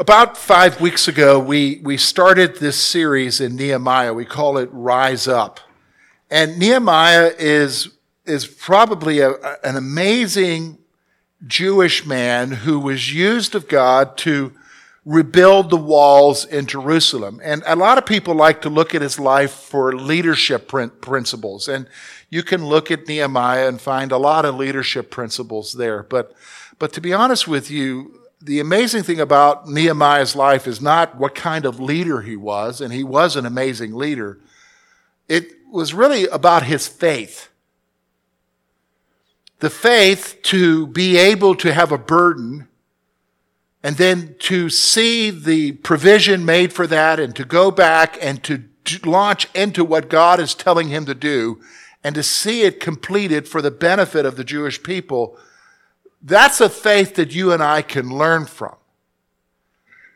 About 5 weeks ago, we started this series in Nehemiah. We call it Rise Up. And Nehemiah is probably an amazing Jewish man who was used of God to rebuild the walls in Jerusalem. And a lot of people like to look at his life for leadership principles. And you can look at Nehemiah and find a lot of leadership principles there. But to be honest with you, the amazing thing about Nehemiah's life is not what kind of leader he was, and he was an amazing leader. It was really about his faith. The faith to be able to have a burden and then to see the provision made for that and to go back and to launch into what God is telling him to do and to see it completed for the benefit of the Jewish people. That's a faith that you and I can learn from.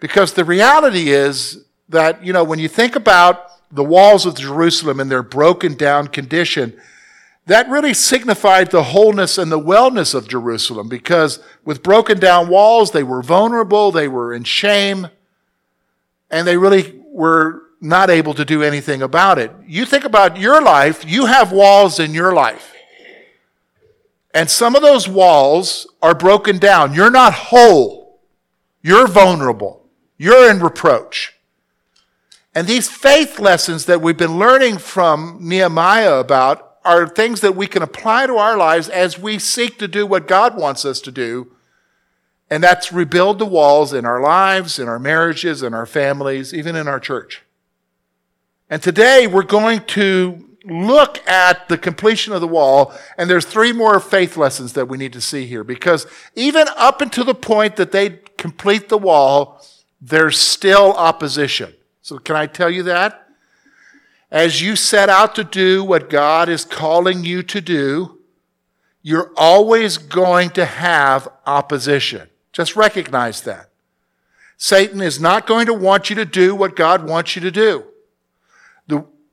Because the reality is that, when you think about the walls of Jerusalem and their broken down condition, that really signified the wholeness and the wellness of Jerusalem, because with broken down walls, they were vulnerable, they were in shame, and they really were not able to do anything about it. You think about your life, you have walls in your life. And some of those walls are broken down. You're not whole. You're vulnerable. You're in reproach. And these faith lessons that we've been learning from Nehemiah about are things that we can apply to our lives as we seek to do what God wants us to do. And that's rebuild the walls in our lives, in our marriages, in our families, even in our church. And today we're going to look at the completion of the wall, and there's three more faith lessons that we need to see here, because even up until the point that they complete the wall, there's still opposition. So can I tell you that? As you set out to do what God is calling you to do, you're always going to have opposition. Just recognize that. Satan is not going to want you to do what God wants you to do.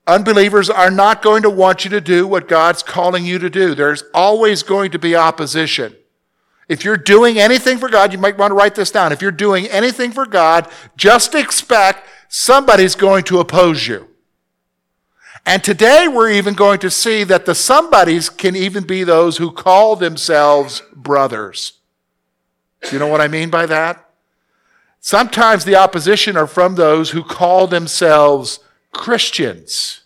Unbelievers are not going to want you to do what God's calling you to do. There's always going to be opposition. If you're doing anything for God, you might want to write this down. If you're doing anything for God, just expect somebody's going to oppose you. And today we're even going to see that the somebodies can even be those who call themselves brothers. You know what I mean by that? Sometimes the opposition are from those who call themselves Christians,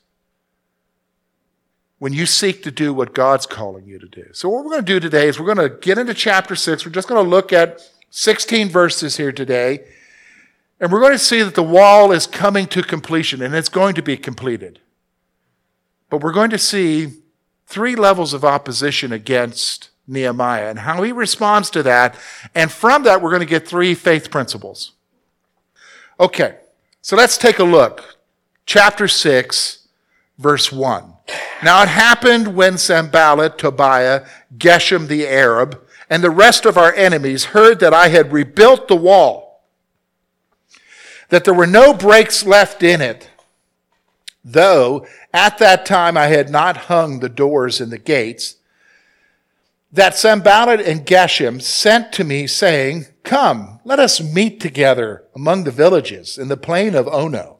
when you seek to do what God's calling you to do. So what we're going to do today is we're going to get into chapter 6. We're just going to look at 16 verses here today. And we're going to see that the wall is coming to completion, and it's going to be completed. But we're going to see three levels of opposition against Nehemiah and how he responds to that. And from that, we're going to get three faith principles. Okay, so let's take a look. Chapter 6, verse 1. Now it happened when Sanballat, Tobiah, Geshem the Arab, and the rest of our enemies heard that I had rebuilt the wall, that there were no breaks left in it, though at that time I had not hung the doors and the gates, that Sanballat and Geshem sent to me, saying, "Come, let us meet together among the villages in the plain of Ono."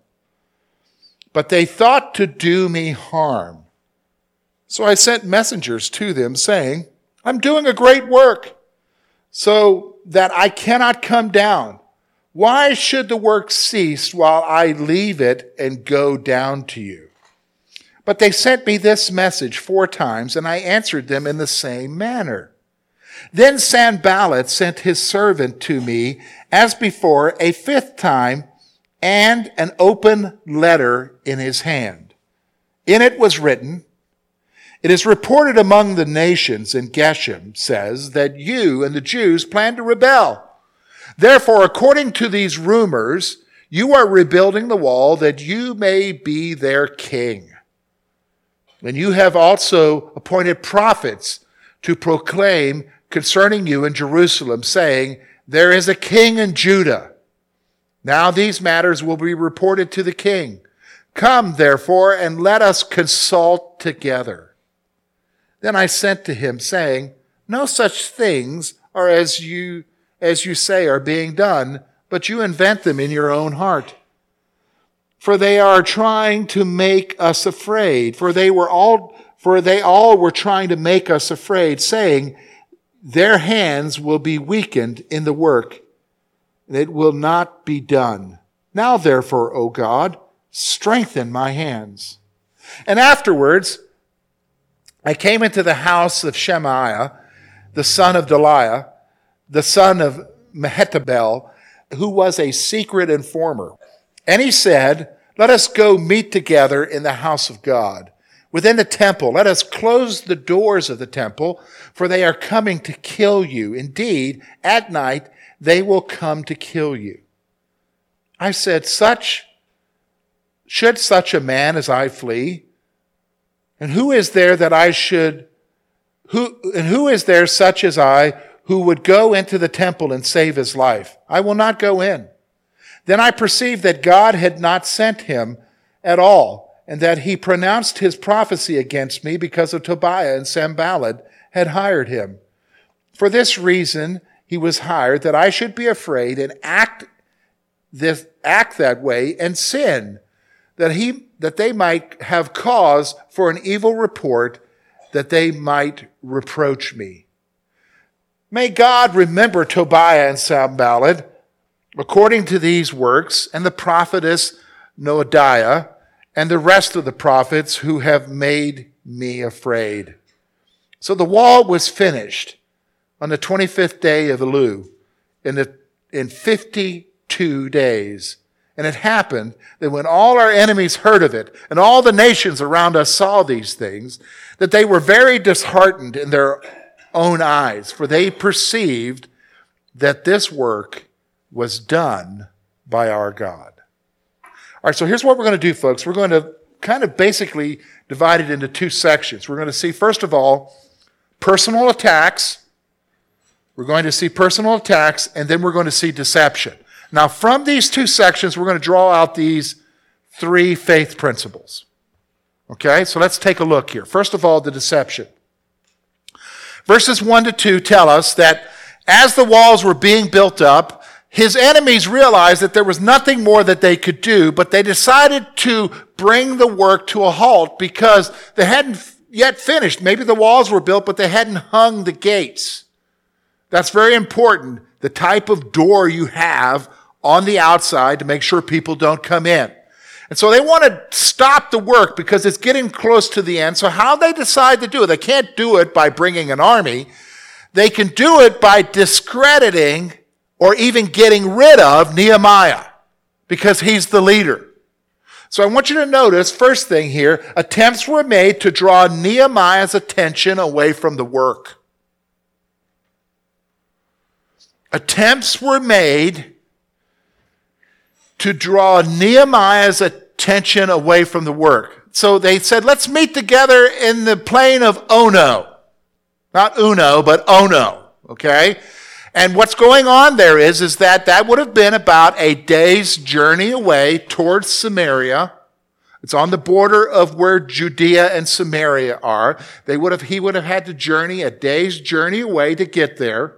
But they thought to do me harm. So I sent messengers to them, saying, "I'm doing a great work, so that I cannot come down. Why should the work cease while I leave it and go down to you?" But they sent me this message 4 times, and I answered them in the same manner. Then Sanballat sent his servant to me, as before, a 5th time, and an open letter in his hand. In it was written, "It is reported among the nations, and Geshem says, that you and the Jews plan to rebel. Therefore, according to these rumors, you are rebuilding the wall that you may be their king. And you have also appointed prophets to proclaim concerning you in Jerusalem, saying, 'There is a king in Judah.' Now these matters will be reported to the king. Come, therefore, and let us consult together." Then I sent to him, saying, "No such things are as you say are being done, but you invent them in your own heart. For they are trying to make us afraid. For they all were trying to make us afraid, saying, their hands will be weakened in the work, and it will not be done. Now therefore, O God, strengthen my hands. And afterwards, I came into the house of Shemaiah, the son of Deliah, the son of Mehetabel, who was a secret informer. And he said, let us go meet together in the house of God, within the temple. Let us close the doors of the temple, for they are coming to kill you. Indeed, at night they will come to kill you. I said, should such a man as I flee? And who is there such as I who would go into the temple and save his life? I will not go in. Then I perceived that God had not sent him at all, and that he pronounced his prophecy against me because of Tobiah and Sanballat had hired him. For this reason he was hired, that I should be afraid and act that way and sin, that they might have cause for an evil report, that they might reproach me. May God remember Tobiah and Sanballat, according to these works, and the prophetess Noadiah, and the rest of the prophets who have made me afraid. So the wall was finished on the 25th day of Elul in 52 days. And it happened that when all our enemies heard of it, and all the nations around us saw these things, that they were very disheartened in their own eyes, for they perceived that this work was done by our God. All right, so here's what we're going to do, folks. We're going to kind of basically divide it into two sections. We're going to see, first of all, personal attacks. We're going to see personal attacks, and then we're going to see deception. Now, from these two sections, we're going to draw out these three faith principles. Okay, so let's take a look here. First of all, the deception. Verses 1 to 2 tell us that as the walls were being built up, his enemies realized that there was nothing more that they could do, but they decided to bring the work to a halt because they hadn't yet finished. Maybe the walls were built, but they hadn't hung the gates. That's very important, the type of door you have on the outside to make sure people don't come in. And so they want to stop the work because it's getting close to the end. So how they decide to do it, they can't do it by bringing an army. They can do it by discrediting or even getting rid of Nehemiah because he's the leader. So I want you to notice, first thing here, attempts were made to draw Nehemiah's attention away from the work. Attempts were made to draw Nehemiah's attention away from the work. So they said, let's meet together in the plain of Ono. Not Uno, but Ono, okay? And what's going on there is that would have been about a day's journey away towards Samaria. It's on the border of where Judea and Samaria are. He would have had to journey a day's journey away to get there.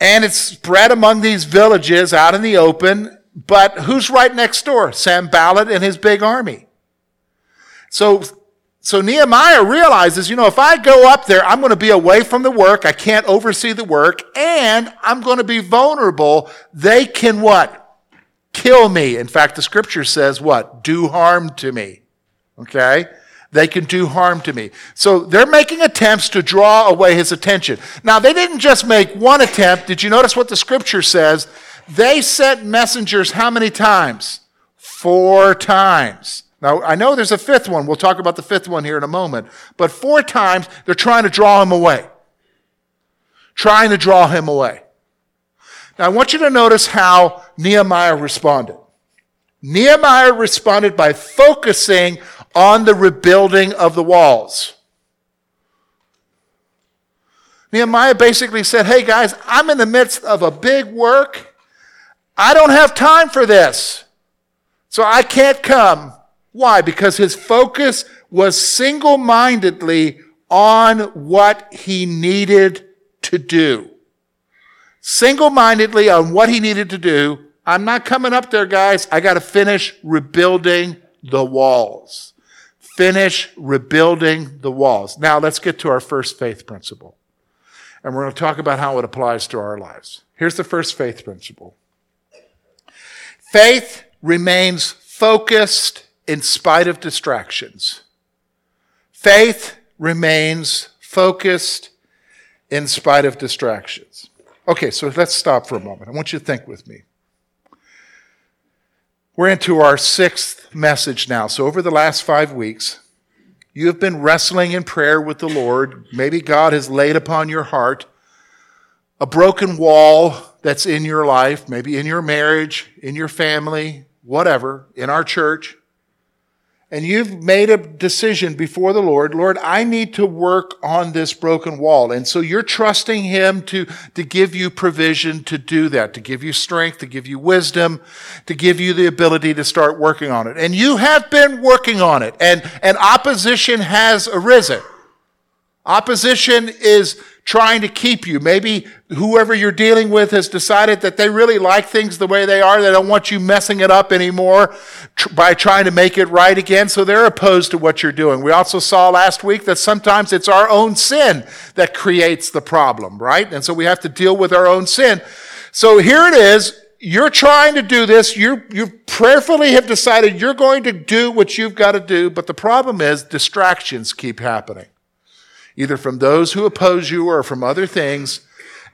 And it's spread among these villages out in the open, but who's right next door? Sanballat and his big army. So Nehemiah realizes, if I go up there, I'm going to be away from the work, I can't oversee the work, and I'm going to be vulnerable. They can what? Kill me. In fact, the scripture says what? Do harm to me. Okay? They can do harm to me. So they're making attempts to draw away his attention. Now, they didn't just make one attempt. Did you notice what the scripture says? They sent messengers how many times? 4 times. Now, I know there's a fifth one. We'll talk about the fifth one here in a moment. But 4 times, they're trying to draw him away. Trying to draw him away. Now, I want you to notice how Nehemiah responded. Nehemiah responded by focusing on the rebuilding of the walls. Nehemiah basically said, hey guys, I'm in the midst of a big work. I don't have time for this. So I can't come. Why? Because his focus was single-mindedly on what he needed to do. single-mindedly on what he needed to do. I'm not coming up there, guys. I got to finish rebuilding the walls. Finish rebuilding the walls. Now let's get to our first faith principle. And we're going to talk about how it applies to our lives. Here's the first faith principle. Faith remains focused in spite of distractions. Faith remains focused in spite of distractions. Okay, so let's stop for a moment. I want you to think with me. We're into our sixth message now. So over the last 5 weeks, you have been wrestling in prayer with the Lord. Maybe God has laid upon your heart a broken wall that's in your life, maybe in your marriage, in your family, whatever, in our church. And you've made a decision before the Lord, Lord, I need to work on this broken wall. And so you're trusting him to give you provision to do that, to give you strength, to give you wisdom, to give you the ability to start working on it. And you have been working on it, and opposition has arisen. Opposition is trying to keep you. Maybe whoever you're dealing with has decided that they really like things the way they are. They don't want you messing it up anymore by trying to make it right again, so they're opposed to what you're doing. We also saw last week that sometimes it's our own sin that creates the problem, right? And so we have to deal with our own sin. So here it is. You're trying to do this. You prayerfully have decided you're going to do what you've got to do, but the problem is distractions keep happening, either from those who oppose you or from other things.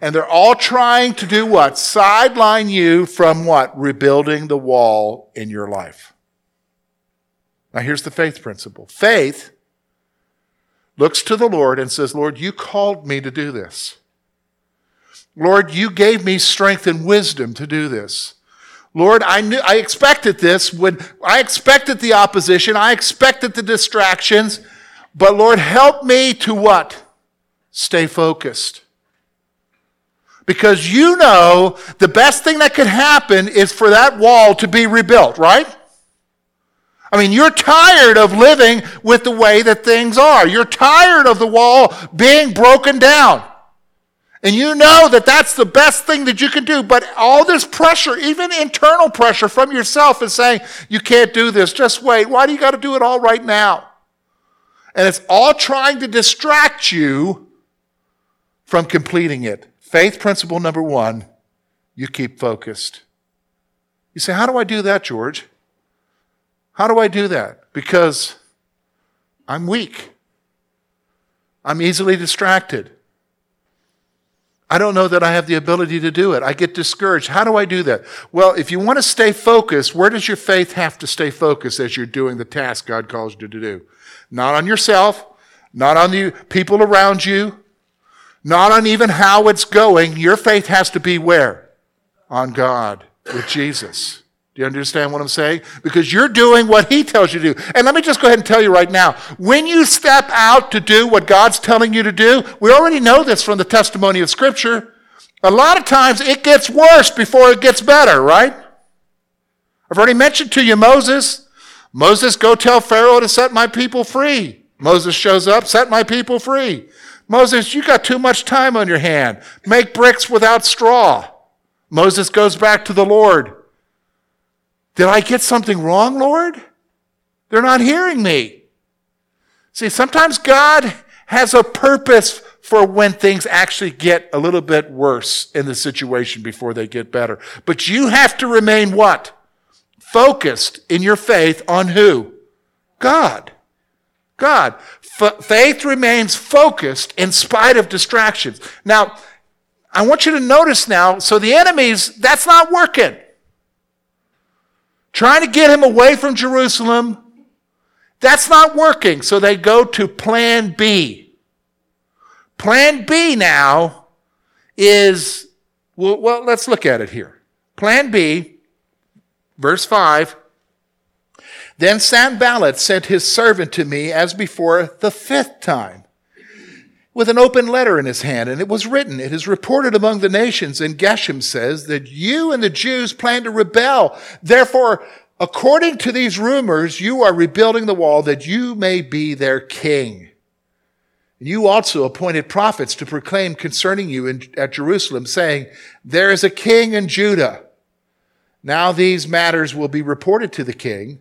And they're all trying to do what? Sideline you from what? Rebuilding the wall in your life. Now here's the faith principle. Faith looks to the Lord and says, Lord, you called me to do this. Lord, you gave me strength and wisdom to do this. Lord, I expected this. I expected the opposition. I expected the distractions. But Lord, help me to what? Stay focused. Because you know the best thing that could happen is for that wall to be rebuilt, right? I mean, you're tired of living with the way that things are. You're tired of the wall being broken down. And you know that that's the best thing that you can do. But all this pressure, even internal pressure from yourself is saying, you can't do this, just wait. Why do you got to do it all right now? And it's all trying to distract you from completing it. Faith principle number one, you keep focused. You say, how do I do that, George? How do I do that? Because I'm weak. I'm easily distracted. I don't know that I have the ability to do it. I get discouraged. How do I do that? Well, if you want to stay focused, where does your faith have to stay focused as you're doing the task God calls you to do? Not on yourself, not on the people around you, not on even how it's going. Your faith has to be where? On God, with Jesus. Do you understand what I'm saying? Because you're doing what he tells you to do. And let me just go ahead and tell you right now, when you step out to do what God's telling you to do, we already know this from the testimony of Scripture. A lot of times it gets worse before it gets better, right? I've already mentioned to you Moses, go tell Pharaoh to set my people free. Moses shows up, set my people free. Moses, you got too much time on your hand. Make bricks without straw. Moses goes back to the Lord. Did I get something wrong, Lord? They're not hearing me. See, sometimes God has a purpose for when things actually get a little bit worse in the situation before they get better. But you have to remain what? Focused in your faith on who? God. Faith remains focused in spite of distractions. Now, I want you to notice now, so the enemies, that's not working. Trying to get him away from Jerusalem, that's not working. So they go to plan B. Plan B now is, well, let's look at it here. Plan B. Verse 5, then Sanballat sent his servant to me as before the fifth time with an open letter in his hand, and it was written, it is reported among the nations, and Geshem says that you and the Jews plan to rebel. Therefore, according to these rumors, you are rebuilding the wall that you may be their king. You also appointed prophets to proclaim concerning you at Jerusalem, saying, there is a king in Judah. Now these matters will be reported to the king.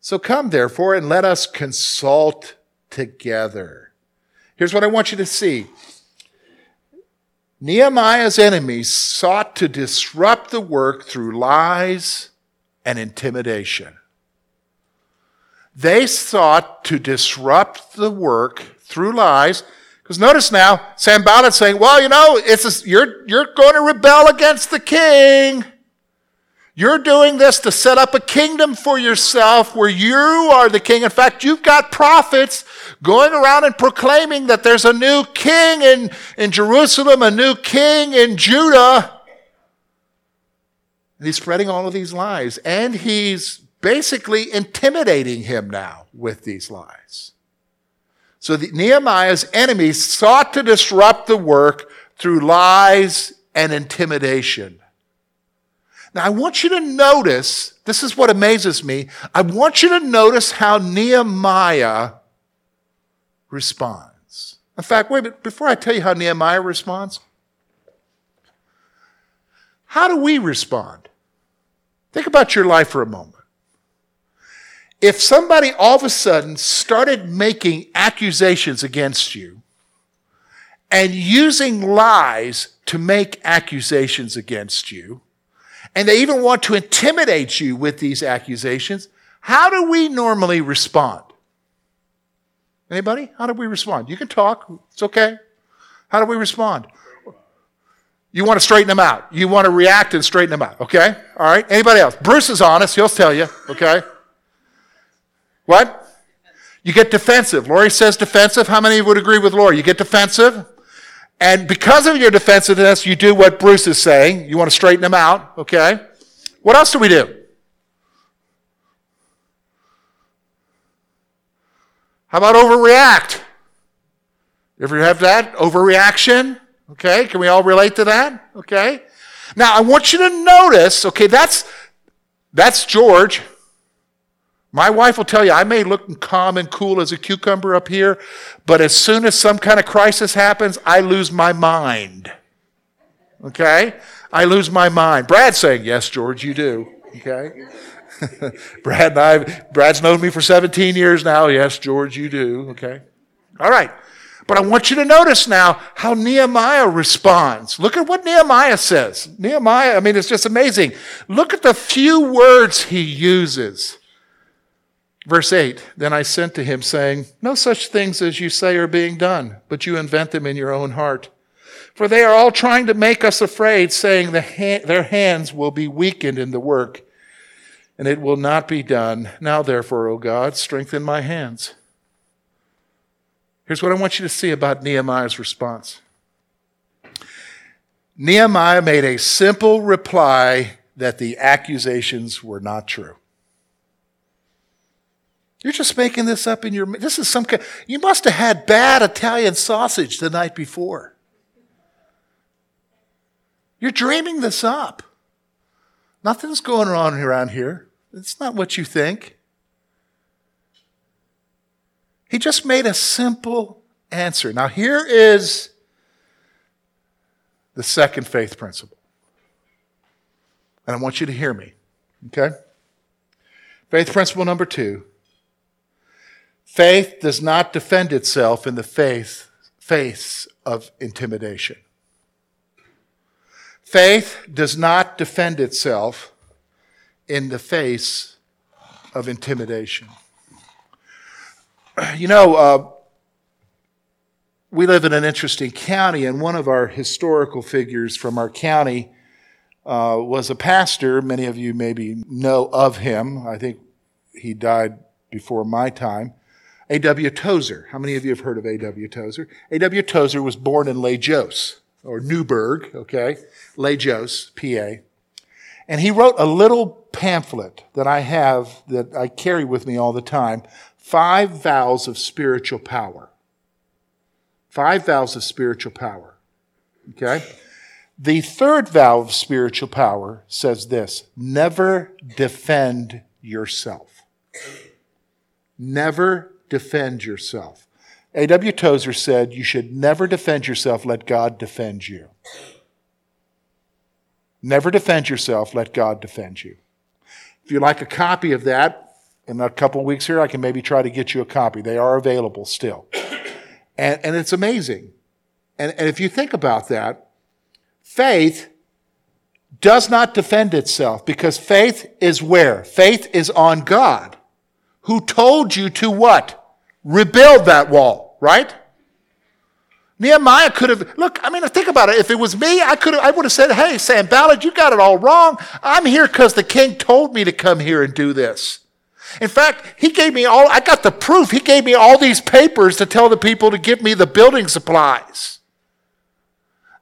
So come, therefore, and let us consult together. Here's what I want you to see. Nehemiah's enemies sought to disrupt the work through lies and intimidation. They sought to disrupt the work through lies. Because notice now, Sanballat's saying, well, you know, you're going to rebel against the king. You're doing this to set up a kingdom for yourself where you are the king. In fact, you've got prophets going around and proclaiming that there's a new king in Jerusalem, a new king in Judah. And he's spreading all of these lies. And he's basically intimidating him now with these lies. So Nehemiah's enemies sought to disrupt the work through lies and intimidation. Now, I want you to notice, this is what amazes me, I want you to notice how Nehemiah responds. In fact, wait a minute, before I tell you how Nehemiah responds, how do we respond? Think about your life for a moment. If somebody all of a sudden started making accusations against you and using lies to make accusations against you, and they even want to intimidate you with these accusations, how do we normally respond? Anybody? How do we respond? You can talk. It's okay. How do we respond? You want to straighten them out. You want to react and straighten them out. Okay? All right? Anybody else? Bruce is honest. He'll tell you. Okay? What? You get defensive. Lori says defensive. How many would agree with Lori? You get defensive. And because of your defensiveness, you do what Bruce is saying. You want to straighten them out, okay? What else do we do? How about overreact? If you have that, overreaction, okay? Can we all relate to that? Okay? Now, I want you to notice, okay, that's George. My wife will tell you, I may look calm and cool as a cucumber up here, but as soon as some kind of crisis happens, I lose my mind. Okay? I lose my mind. Brad's saying, yes, George, you do. Okay? Brad's known me for 17 years now. Yes, George, you do. Okay? All right. But I want you to notice now how Nehemiah responds. Look at what Nehemiah says. Nehemiah, I mean, it's just amazing. Look at the few words he uses. Verse 8, then I sent to him, saying, no such things as you say are being done, but you invent them in your own heart. For they are all trying to make us afraid, saying their hands will be weakened in the work, and it will not be done. Now, therefore, O God, strengthen my hands. Here's what I want you to see about Nehemiah's response. Nehemiah made a simple reply that the accusations were not true. You're just making this up in your, this is some kind, you must have had bad Italian sausage the night before. You're dreaming this up. Nothing's going on around here. It's not what you think. He just made a simple answer. Now here is the second faith principle. And I want you to hear me, okay? Faith principle number 2. Faith does not defend itself in the face of intimidation. Faith does not defend itself in the face of intimidation. You know, we live in an interesting county, and one of our historical figures from our county was a pastor. Many of you maybe know of him. I think he died before my time. A.W. Tozer. How many of you have heard of A.W. Tozer? A.W. Tozer was born in Lejos, or Newburgh, okay? Lejos, PA. And he wrote a little pamphlet that I have, that I carry with me all the time, 5 Vows of Spiritual Power. 5 Vows of Spiritual Power, okay? The third vow of spiritual power says this: never defend yourself. Never defend yourself. A.W. Tozer said, "You should never defend yourself, let God defend you." Never defend yourself, let God defend you. If you'd like a copy of that, in a couple of weeks here, I can maybe try to get you a copy. They are available still. And it's amazing. And if you think about that, faith does not defend itself, because faith is where? Faith is on God, who told you to what? Rebuild that wall, right? Nehemiah could have, look, I mean, think about it. If it was me, I would have said, "Hey, Sanballat, you got it all wrong. I'm here because the king told me to come here and do this. In fact, he gave me all, I got the proof. He gave me all these papers to tell the people to give me the building supplies."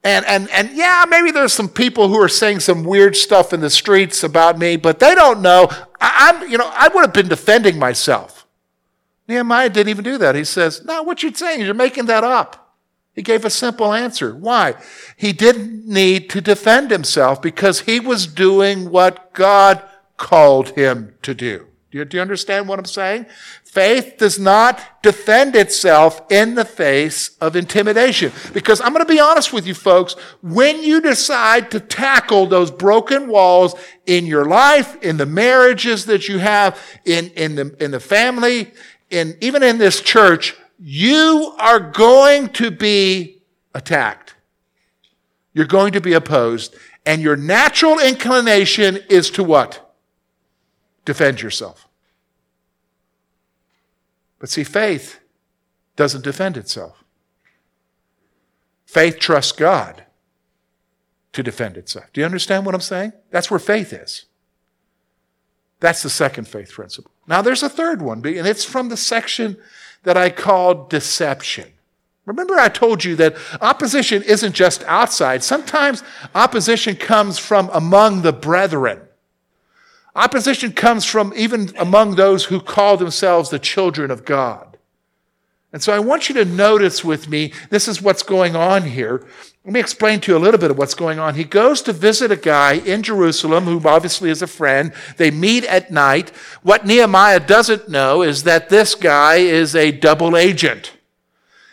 And yeah, maybe there's some people who are saying some weird stuff in the streets about me, but they don't know. I would have been defending myself. Nehemiah didn't even do that. He says, "No, what you're saying is you're making that up." He gave a simple answer. Why? He didn't need to defend himself because he was doing what God called him to do. Do you understand what I'm saying? Faith does not defend itself in the face of intimidation. Because I'm going to be honest with you, folks, when you decide to tackle those broken walls in your life, in the marriages that you have, in the family, and even in this church, you are going to be attacked. You're going to be opposed. And your natural inclination is to what? Defend yourself. But see, faith doesn't defend itself. Faith trusts God to defend itself. Do you understand what I'm saying? That's where faith is. That's the second faith principle. Now there's a third one, and it's from the section that I called deception. Remember I told you that opposition isn't just outside. Sometimes opposition comes from among the brethren. Opposition comes from even among those who call themselves the children of God. And so I want you to notice with me, this is what's going on here. Let me explain to you a little bit of what's going on. He goes to visit a guy in Jerusalem who obviously is a friend. They meet at night. What Nehemiah doesn't know is that this guy is a double agent.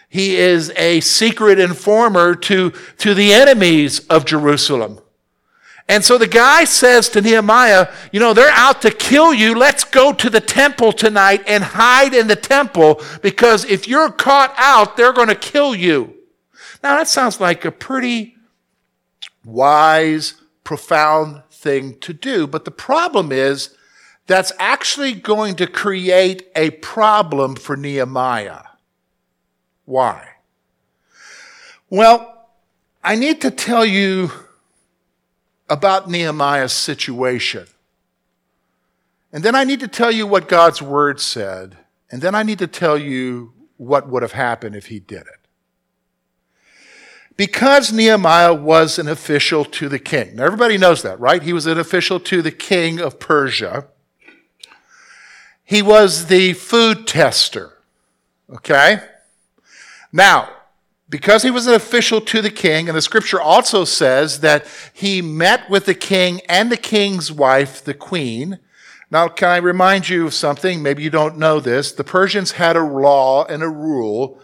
He is a secret informer to the enemies of Jerusalem. And so the guy says to Nehemiah, "You know, they're out to kill you. Let's go to the temple tonight and hide in the temple, because if you're caught out, they're going to kill you." Now, that sounds like a pretty wise, profound thing to do. But the problem is that's actually going to create a problem for Nehemiah. Why? Well, I need to tell you about Nehemiah's situation. And then I need to tell you what God's word said. And then I need to tell you what would have happened if he did it. Because Nehemiah was an official to the king. Now everybody knows that, right? He was an official to the king of Persia. He was the food tester. Okay? Now, because he was an official to the king, and the scripture also says that he met with the king and the king's wife, the queen. Now, can I remind you of something? Maybe you don't know this. The Persians had a law and a rule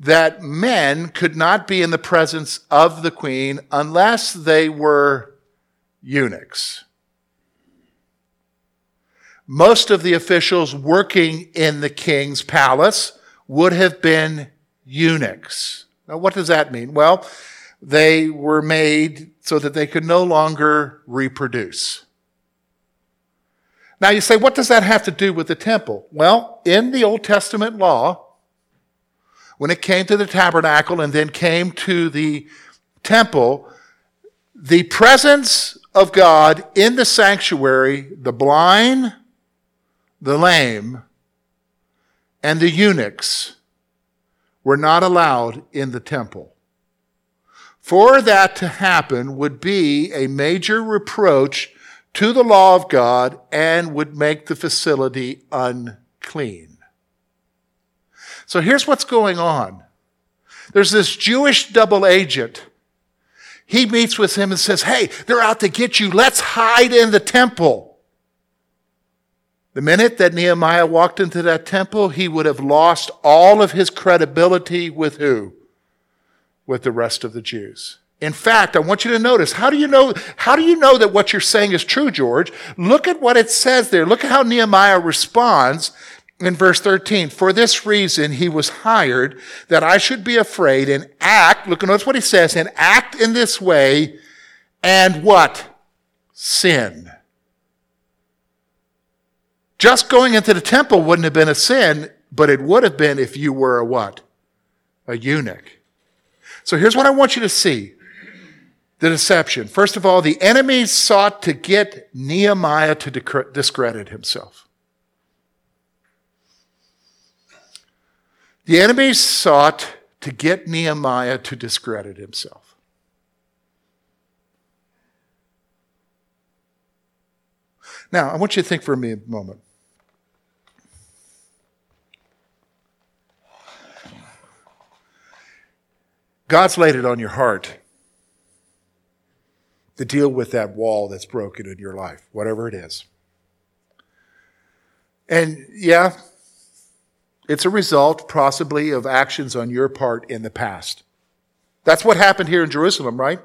that men could not be in the presence of the queen unless they were eunuchs. Most of the officials working in the king's palace would have been eunuchs. Now, what does that mean? Well, they were made so that they could no longer reproduce. Now, you say, what does that have to do with the temple? Well, in the Old Testament law, when it came to the tabernacle and then came to the temple, the presence of God in the sanctuary, the blind, the lame, and the eunuchs were not allowed in the temple. For that to happen would be a major reproach to the law of God and would make the facility unclean. So here's what's going on. There's this Jewish double agent. He meets with him and says, "Hey, they're out to get you. Let's hide in the temple." The minute that Nehemiah walked into that temple, he would have lost all of his credibility with who? With the rest of the Jews. In fact, I want you to notice, how do you know that what you're saying is true, George? Look at what it says there. Look at how Nehemiah responds in verse 13. For this reason he was hired, that I should be afraid and act. Look, notice what he says, and act in this way, and what? Sin. Just going into the temple wouldn't have been a sin, but it would have been if you were a what? A eunuch. So here's what I want you to see. The deception. First of all, the enemy sought to get Nehemiah to discredit himself. The enemy sought to get Nehemiah to discredit himself. Now, I want you to think for me a moment. God's laid it on your heart to deal with that wall that's broken in your life, whatever it is. And yeah, it's a result possibly of actions on your part in the past. That's what happened here in Jerusalem, right?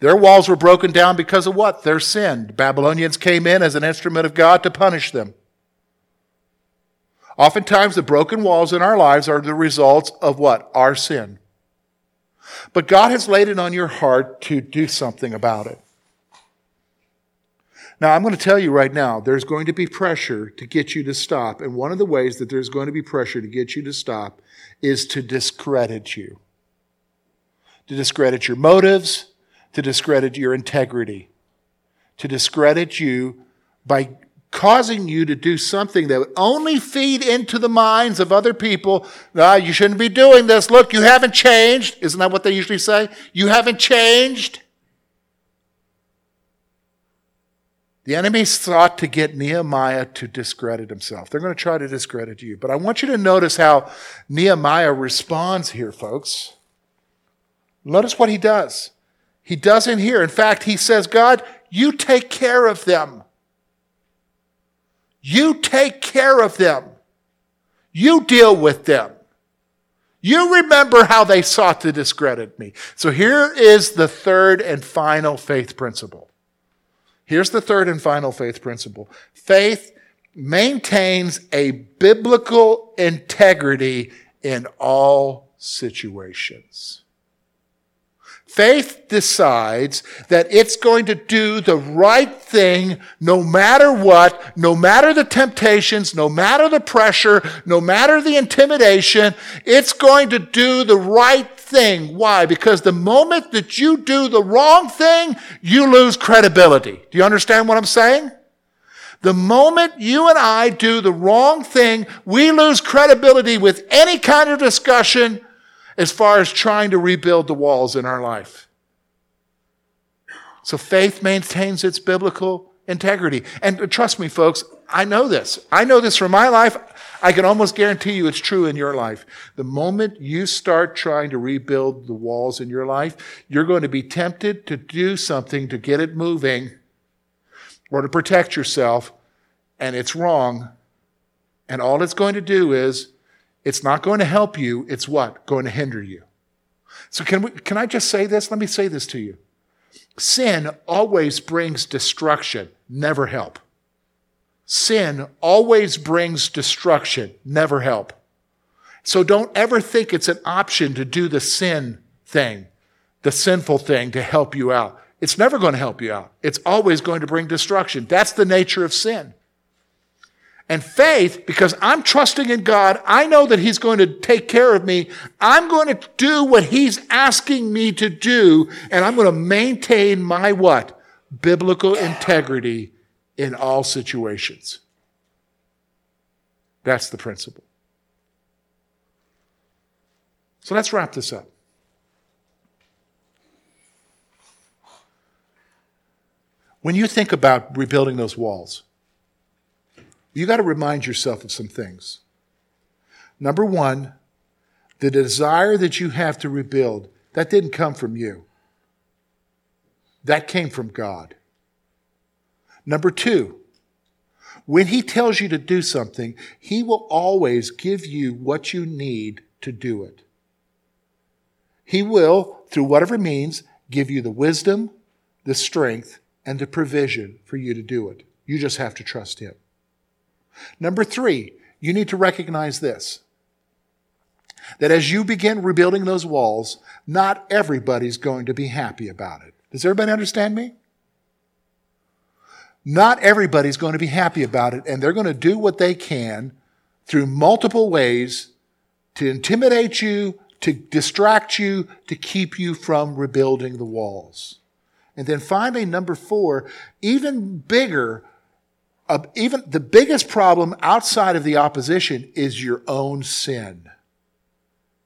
Their walls were broken down because of what? Their sin. The Babylonians came in as an instrument of God to punish them. Oftentimes the broken walls in our lives are the results of what? Our sin. But God has laid it on your heart to do something about it. Now, I'm going to tell you right now, there's going to be pressure to get you to stop. And one of the ways that there's going to be pressure to get you to stop is to discredit you. To discredit your motives, to discredit your integrity, to discredit you by causing you to do something that would only feed into the minds of other people, ah, you shouldn't be doing this. Look, you haven't changed. Isn't that what they usually say? You haven't changed. The enemy sought to get Nehemiah to discredit himself. They're going to try to discredit you. But I want you to notice how Nehemiah responds here, folks. Notice what he does. He doesn't hear. In fact, he says, God, you take care of them. You take care of them. You deal with them. You remember how they sought to discredit me. So here is the third and final faith principle. Here's the third and final faith principle. Faith maintains a biblical integrity in all situations. Faith decides that it's going to do the right thing no matter what, no matter the temptations, no matter the pressure, no matter the intimidation. It's going to do the right thing. Why? Because the moment that you do the wrong thing, you lose credibility. Do you understand what I'm saying? The moment you and I do the wrong thing, we lose credibility with any kind of discussion as far as trying to rebuild the walls in our life. So faith maintains its biblical integrity. And trust me, folks, I know this. I know this from my life. I can almost guarantee you it's true in your life. The moment you start trying to rebuild the walls in your life, you're going to be tempted to do something to get it moving or to protect yourself, and it's wrong. And all it's going to do is, it's not going to help you. It's what? Going to hinder you. So can I just say this? Let me say this to you. Sin always brings destruction, never help. Sin always brings destruction, never help. So don't ever think it's an option to do the sin thing, the sinful thing to help you out. It's never going to help you out. It's always going to bring destruction. That's the nature of sin. And faith, because I'm trusting in God, I know that he's going to take care of me. I'm going to do what he's asking me to do, and I'm going to maintain my what? Biblical integrity in all situations. That's the principle. So let's wrap this up. When you think about rebuilding those walls, you got to remind yourself of some things. Number one, the desire that you have to rebuild, that didn't come from you. That came from God. Number two, When he tells you to do something, he will always give you what you need to do it. He will, through whatever means, give you the wisdom, the strength, and the provision for you to do it. You just have to trust him. Number three, you need to recognize this, that as you begin rebuilding those walls, not everybody's going to be happy about it. Does everybody understand me? Not everybody's going to be happy about it, and they're going to do what they can through multiple ways to intimidate you, to distract you, to keep you from rebuilding the walls. And then finally, number four, even the biggest problem outside of the opposition is your own sin.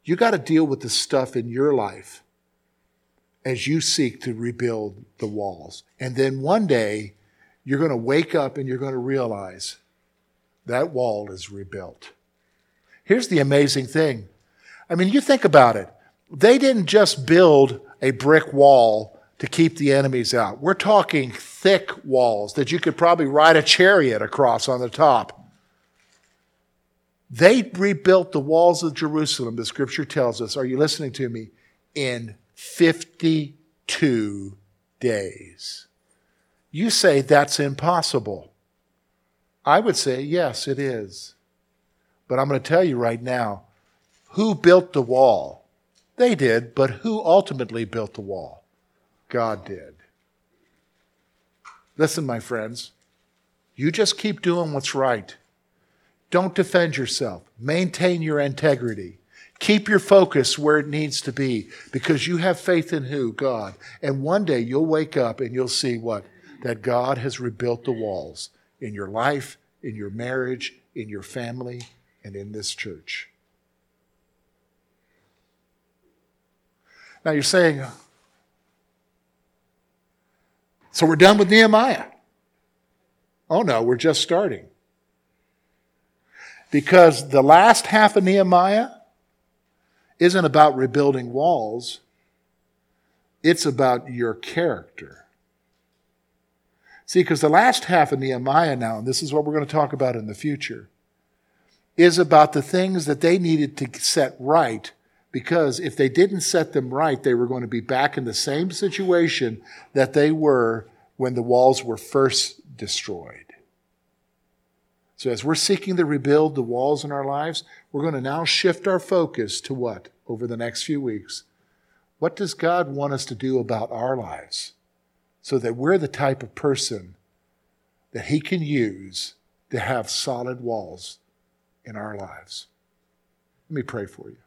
You got to deal with the stuff in your life as you seek to rebuild the walls. And then one day, you're going to wake up and you're going to realize that wall is rebuilt. Here's the amazing thing. I mean, you think about it. They didn't just build a brick wall to keep the enemies out. We're talking thick walls that you could probably ride a chariot across on the top. They rebuilt the walls of Jerusalem, the scripture tells us, are you listening to me, in 52 days. You say that's impossible. I would say, yes, it is. But I'm going to tell you right now, who built the wall? They did, but who ultimately built the wall? God did. Listen, my friends, you just keep doing what's right. Don't defend yourself. Maintain your integrity. Keep your focus where it needs to be, because you have faith in who? God. And one day you'll wake up and you'll see what? That God has rebuilt the walls in your life, in your marriage, in your family, and in this church. Now you're saying, so we're done with Nehemiah. Oh no, we're just starting. Because the last half of Nehemiah isn't about rebuilding walls. It's about your character. See, because the last half of Nehemiah now, and this is what we're going to talk about in the future, is about the things that they needed to set right, because if they didn't set them right, they were going to be back in the same situation that they were when the walls were first destroyed. So as we're seeking to rebuild the walls in our lives, we're going to now shift our focus to what? Over the next few weeks, what does God want us to do about our lives? So that we're the type of person that he can use to have solid walls in our lives. Let me pray for you.